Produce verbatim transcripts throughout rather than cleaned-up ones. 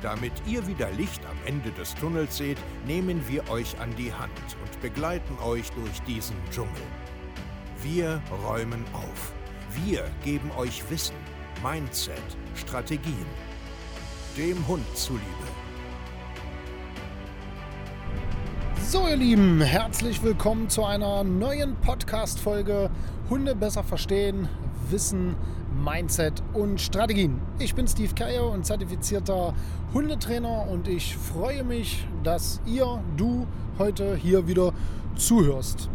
Damit ihr wieder Licht am Ende des Tunnels seht, nehmen wir euch an die Hand und begleiten euch durch diesen Dschungel. Wir räumen auf. Wir geben euch Wissen, Mindset, Strategien. Dem Hund zuliebe. So ihr Lieben, herzlich willkommen zu einer neuen Podcast-Folge Hunde besser verstehen, Wissen, Mindset und Strategien. Ich bin Steve Kaier und zertifizierter Hundetrainer und ich freue mich, dass ihr, du, heute hier wieder zuhörst.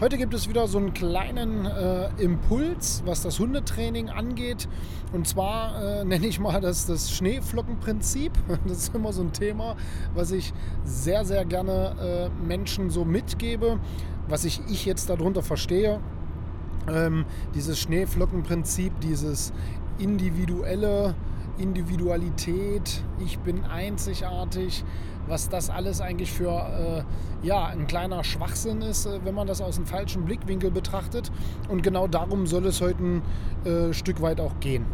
Heute gibt es wieder so einen kleinen äh, Impuls, was das Hundetraining angeht. Und zwar äh, nenne ich mal das, das Schneeflockenprinzip. Das ist immer so ein Thema, was ich sehr, sehr gerne äh, Menschen so mitgebe, was ich, ich jetzt darunter verstehe. Ähm, dieses Schneeflockenprinzip, dieses individuelle, Individualität, ich bin einzigartig, was das alles eigentlich für äh, ja, ein kleiner Schwachsinn ist, äh, wenn man das aus einem falschen Blickwinkel betrachtet. Und genau darum soll es heute ein äh, Stück weit auch gehen.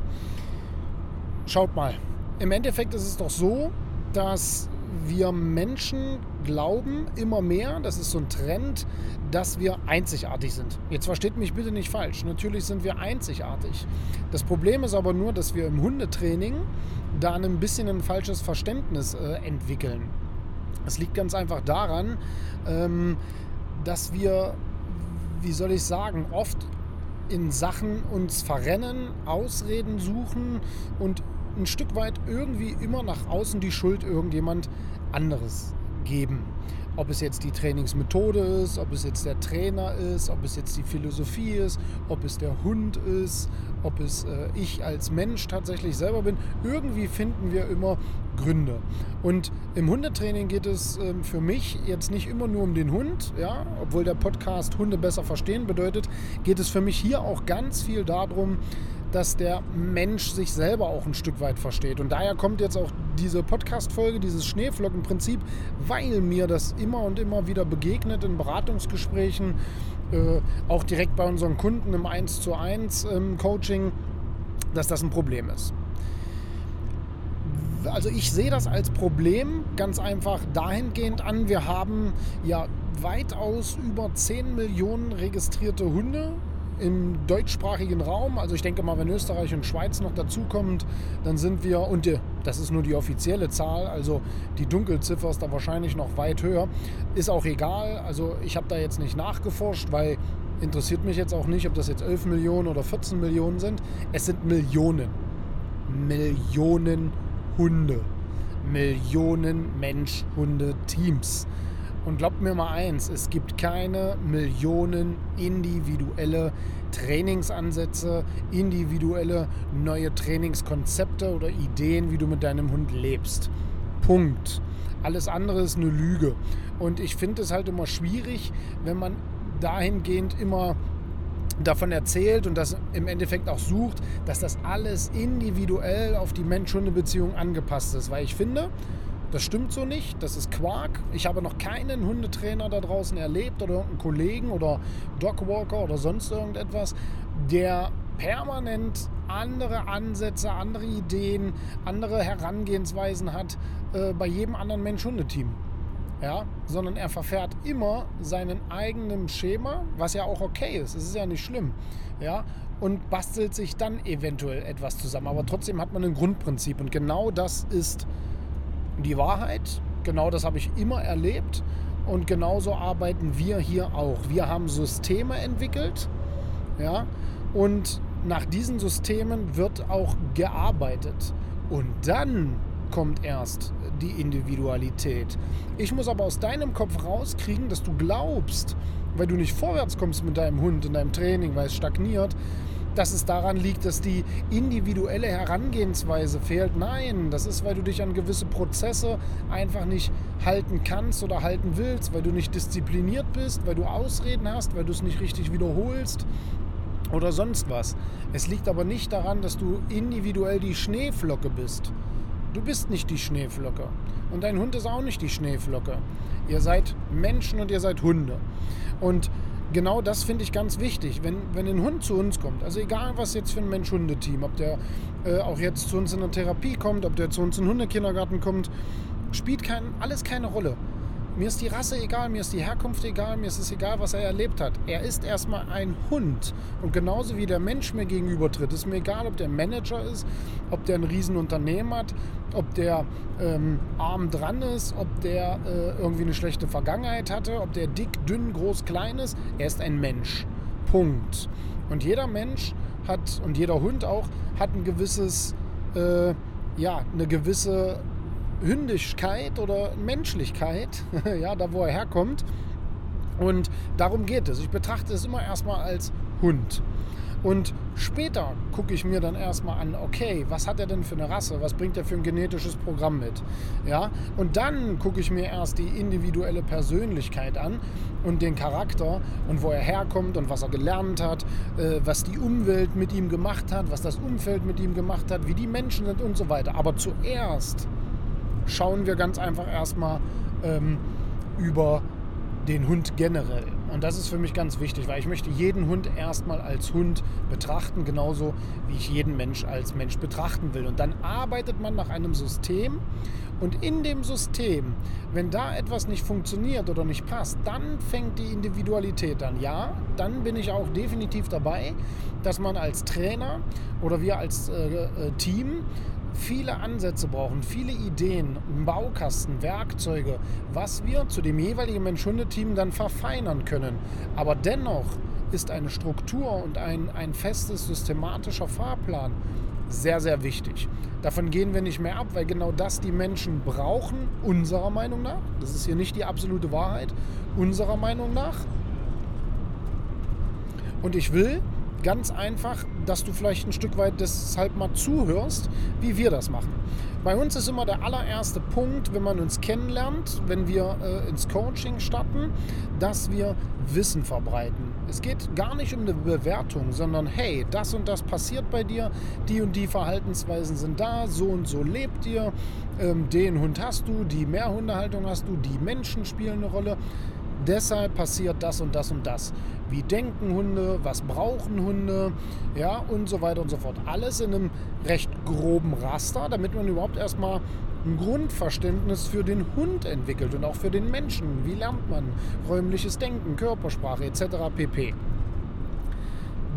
Schaut mal, im Endeffekt ist es doch so, dass wir Menschen glauben immer mehr, das ist so ein Trend, dass wir einzigartig sind. Jetzt versteht mich bitte nicht falsch, natürlich sind wir einzigartig. Das Problem ist aber nur, dass wir im Hundetraining da ein bisschen ein falsches Verständnis äh, entwickeln. Das liegt ganz einfach daran, ähm, dass wir, wie soll ich sagen, oft in Sachen uns verrennen, Ausreden suchen und ein Stück weit irgendwie immer nach außen die Schuld irgendjemand anderes geben. Ob es jetzt die Trainingsmethode ist, ob es jetzt der Trainer ist, ob es jetzt die Philosophie ist, ob es der Hund ist, ob es äh, ich als Mensch tatsächlich selber bin. Irgendwie finden wir immer Gründe. Und im Hundetraining geht es äh, für mich jetzt nicht immer nur um den Hund, ja, obwohl der Podcast Hunde besser verstehen bedeutet, geht es für mich hier auch ganz viel darum, dass der Mensch sich selber auch ein Stück weit versteht. Und daher kommt jetzt auch diese Podcast-Folge, dieses Schneeflockenprinzip, weil mir das immer und immer wieder begegnet in Beratungsgesprächen, äh, auch direkt bei unseren Kunden im eins zu eins ähm, Coaching, dass das ein Problem ist. Also ich sehe das als Problem ganz einfach dahingehend an, wir haben ja weitaus über zehn Millionen registrierte Hunde im deutschsprachigen Raum, also ich denke mal, wenn Österreich und Schweiz noch dazukommt, dann sind wir, und die, das ist nur die offizielle Zahl, also die Dunkelziffer ist da wahrscheinlich noch weit höher, ist auch egal, also ich habe da jetzt nicht nachgeforscht, weil interessiert mich jetzt auch nicht, ob das jetzt elf Millionen oder vierzehn Millionen sind, es sind Millionen, Millionen Hunde, Millionen Mensch-Hunde-Teams. Und glaubt mir mal eins, es gibt keine Millionen individuelle Trainingsansätze, individuelle neue Trainingskonzepte oder Ideen, wie du mit deinem Hund lebst. Punkt. Alles andere ist eine Lüge. Und ich finde es halt immer schwierig, wenn man dahingehend immer davon erzählt und das im Endeffekt auch sucht, dass das alles individuell auf die Mensch-Hunde-Beziehung angepasst ist. Weil ich finde, das stimmt so nicht, das ist Quark. Ich habe noch keinen Hundetrainer da draußen erlebt oder irgendeinen Kollegen oder Dogwalker oder sonst irgendetwas, der permanent andere Ansätze, andere Ideen, andere Herangehensweisen hat äh, bei jedem anderen Mensch-Hunde-Team. Ja, sondern er verfährt immer seinen eigenen Schema, was ja auch okay ist, es ist ja nicht schlimm, ja, und bastelt sich dann eventuell etwas zusammen. Aber trotzdem hat man ein Grundprinzip und genau das ist die Wahrheit, genau das habe ich immer erlebt und genauso arbeiten wir hier auch. Wir haben Systeme entwickelt, ja, und nach diesen Systemen wird auch gearbeitet und dann kommt erst die Individualität. Ich muss aber aus deinem Kopf rauskriegen, dass du glaubst, weil du nicht vorwärts kommst mit deinem Hund in deinem Training, weil es stagniert, dass es daran liegt, dass die individuelle Herangehensweise fehlt. Nein, das ist, weil du dich an gewisse Prozesse einfach nicht halten kannst oder halten willst, weil du nicht diszipliniert bist, weil du Ausreden hast, weil du es nicht richtig wiederholst oder sonst was. Es liegt aber nicht daran, dass du individuell die Schneeflocke bist. Du bist nicht die Schneeflocke und dein Hund ist auch nicht die Schneeflocke. Ihr seid Menschen und ihr seid Hunde. Und genau das finde ich ganz wichtig, wenn, wenn ein Hund zu uns kommt, also egal was jetzt für ein Mensch-Hunde-Team, ob der äh, auch jetzt zu uns in der Therapie kommt, ob der zu uns in den Hundekindergarten kommt, spielt kein, alles keine Rolle. Mir ist die Rasse egal, mir ist die Herkunft egal, mir ist es egal, was er erlebt hat. Er ist erstmal ein Hund und genauso wie der Mensch mir gegenüber tritt, ist mir egal, ob der Manager ist, ob der ein Riesenunternehmen hat, ob der ähm, arm dran ist, ob der äh, irgendwie eine schlechte Vergangenheit hatte, ob der dick, dünn, groß, klein ist. Er ist ein Mensch. Punkt. Und jeder Mensch hat, und jeder Hund auch, hat ein gewisses, äh, ja, eine gewisse Hündigkeit oder Menschlichkeit, ja, da wo er herkommt. Und darum geht es. Ich betrachte es immer erstmal als Hund. Und später gucke ich mir dann erstmal an, okay, was hat er denn für eine Rasse? Was bringt er für ein genetisches Programm mit? Ja? Und dann gucke ich mir erst die individuelle Persönlichkeit an und den Charakter und wo er herkommt und was er gelernt hat, äh, was die Umwelt mit ihm gemacht hat, was das Umfeld mit ihm gemacht hat, wie die Menschen sind und so weiter. Aber zuerst schauen wir ganz einfach erstmal ähm, über den Hund generell. Und das ist für mich ganz wichtig, weil ich möchte jeden Hund erstmal als Hund betrachten, genauso wie ich jeden Mensch als Mensch betrachten will. Und dann arbeitet man nach einem System und in dem System, wenn da etwas nicht funktioniert oder nicht passt, dann fängt die Individualität an. Ja, dann bin ich auch definitiv dabei, dass man als Trainer oder wir als äh, äh, Team viele Ansätze brauchen, viele Ideen, einen Baukasten, Werkzeuge, was wir zu dem jeweiligen Mensch-Hunde-Team dann verfeinern können. Aber dennoch ist eine Struktur und ein, ein festes, systematischer Fahrplan sehr, sehr wichtig. Davon gehen wir nicht mehr ab, weil genau das die Menschen brauchen, unserer Meinung nach. Das ist hier nicht die absolute Wahrheit, unserer Meinung nach. Und ich will ganz einfach, dass du vielleicht ein Stück weit deshalb mal zuhörst, wie wir das machen. Bei uns ist immer der allererste Punkt, wenn man uns kennenlernt, wenn wir äh, ins Coaching starten, dass wir Wissen verbreiten. Es geht gar nicht um eine Bewertung, sondern hey, das und das passiert bei dir, die und die Verhaltensweisen sind da, so und so lebt ihr, ähm, den Hund hast du, die Mehrhundehaltung hast du, die Menschen spielen eine Rolle. Deshalb passiert das und das und das. Wie denken Hunde, was brauchen Hunde, ja, und so weiter und so fort. Alles in einem recht groben Raster, damit man überhaupt erstmal ein Grundverständnis für den Hund entwickelt und auch für den Menschen. Wie lernt man räumliches Denken, Körpersprache et cetera pp.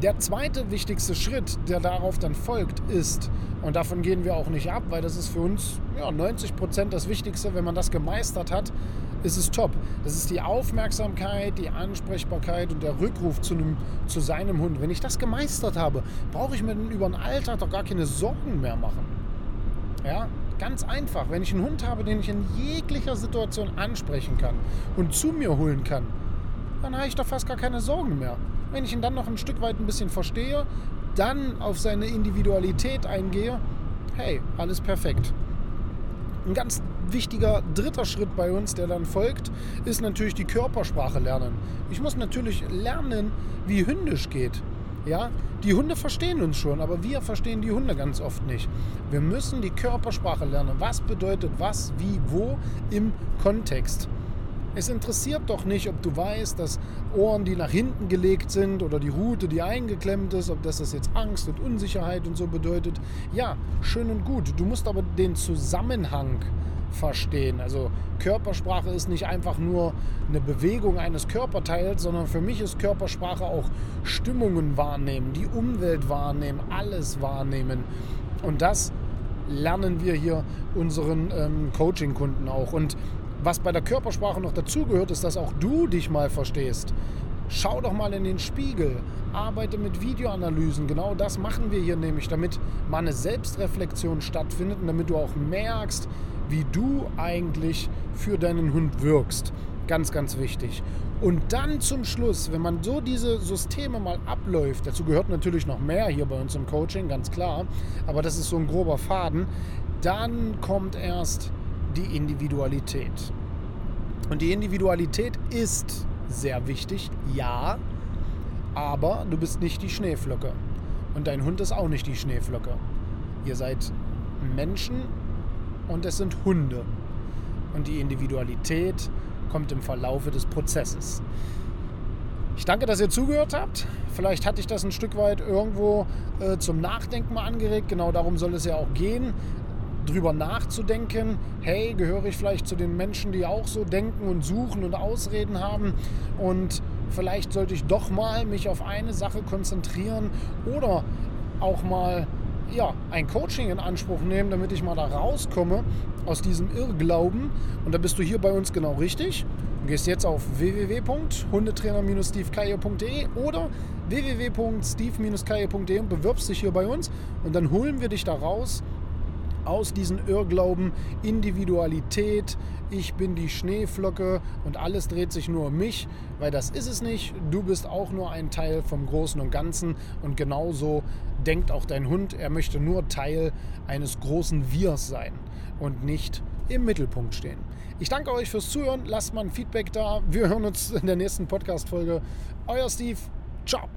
Der zweite wichtigste Schritt, der darauf dann folgt, ist, und davon gehen wir auch nicht ab, weil das ist für uns ja, neunzig Prozent das Wichtigste, wenn man das gemeistert hat, ist es top. Das ist die Aufmerksamkeit, die Ansprechbarkeit und der Rückruf zu, einem, zu seinem Hund. Wenn ich das gemeistert habe, brauche ich mir über den Alltag doch gar keine Sorgen mehr machen. Ja, ganz einfach. Wenn ich einen Hund habe, den ich in jeglicher Situation ansprechen kann und zu mir holen kann, dann habe ich doch fast gar keine Sorgen mehr. Wenn ich ihn dann noch ein Stück weit ein bisschen verstehe, dann auf seine Individualität eingehe, hey, alles perfekt. Ein ganz wichtiger dritter Schritt bei uns, der dann folgt, ist natürlich die Körpersprache lernen. Ich muss natürlich lernen, wie hündisch geht. Ja, die Hunde verstehen uns schon, aber wir verstehen die Hunde ganz oft nicht. Wir müssen die Körpersprache lernen. Was bedeutet was, wie, wo im Kontext? Es interessiert doch nicht, ob du weißt, dass Ohren, die nach hinten gelegt sind oder die Rute, die eingeklemmt ist, ob das, das jetzt Angst und Unsicherheit und so bedeutet. Ja, schön und gut. Du musst aber den Zusammenhang verstehen. Also Körpersprache ist nicht einfach nur eine Bewegung eines Körperteils, sondern für mich ist Körpersprache auch Stimmungen wahrnehmen, die Umwelt wahrnehmen, alles wahrnehmen. Und das lernen wir hier unseren ähm, Coaching-Kunden auch. Und was bei der Körpersprache noch dazugehört, ist, dass auch du dich mal verstehst. Schau doch mal in den Spiegel, arbeite mit Videoanalysen. Genau das machen wir hier nämlich, damit mal eine Selbstreflexion stattfindet und damit du auch merkst, wie du eigentlich für deinen Hund wirkst. Ganz, ganz wichtig. Und dann zum Schluss, wenn man so diese Systeme mal abläuft, dazu gehört natürlich noch mehr hier bei uns im Coaching, ganz klar, aber das ist so ein grober Faden, dann kommt erst die Individualität. Und die Individualität ist sehr wichtig, ja, aber du bist nicht die Schneeflocke. Und dein Hund ist auch nicht die Schneeflocke. Ihr seid Menschen und es sind Hunde. Und die Individualität kommt im Verlaufe des Prozesses. Ich danke, dass ihr zugehört habt. Vielleicht hatte ich das ein Stück weit irgendwo äh, zum Nachdenken mal angeregt. Genau darum soll es ja auch gehen, drüber nachzudenken. Hey, gehöre ich vielleicht zu den Menschen, die auch so denken und suchen und Ausreden haben? Und vielleicht sollte ich doch mal mich auf eine Sache konzentrieren oder auch mal ja, ein Coaching in Anspruch nehmen, damit ich mal da rauskomme aus diesem Irrglauben. Und da bist du hier bei uns genau richtig. Du gehst jetzt auf w w w punkt hundetrainer Strich stevekaye punkt de oder w w w punkt steve Strich kaye punkt de und bewirbst dich hier bei uns. Und dann holen wir dich da raus aus diesen Irrglauben, Individualität, ich bin die Schneeflocke und alles dreht sich nur um mich, weil das ist es nicht. Du bist auch nur ein Teil vom Großen und Ganzen und genauso denkt auch dein Hund, er möchte nur Teil eines großen Wirs sein und nicht im Mittelpunkt stehen. Ich danke euch fürs Zuhören, lasst mal ein Feedback da. Wir hören uns in der nächsten Podcast-Folge. Euer Steve, ciao!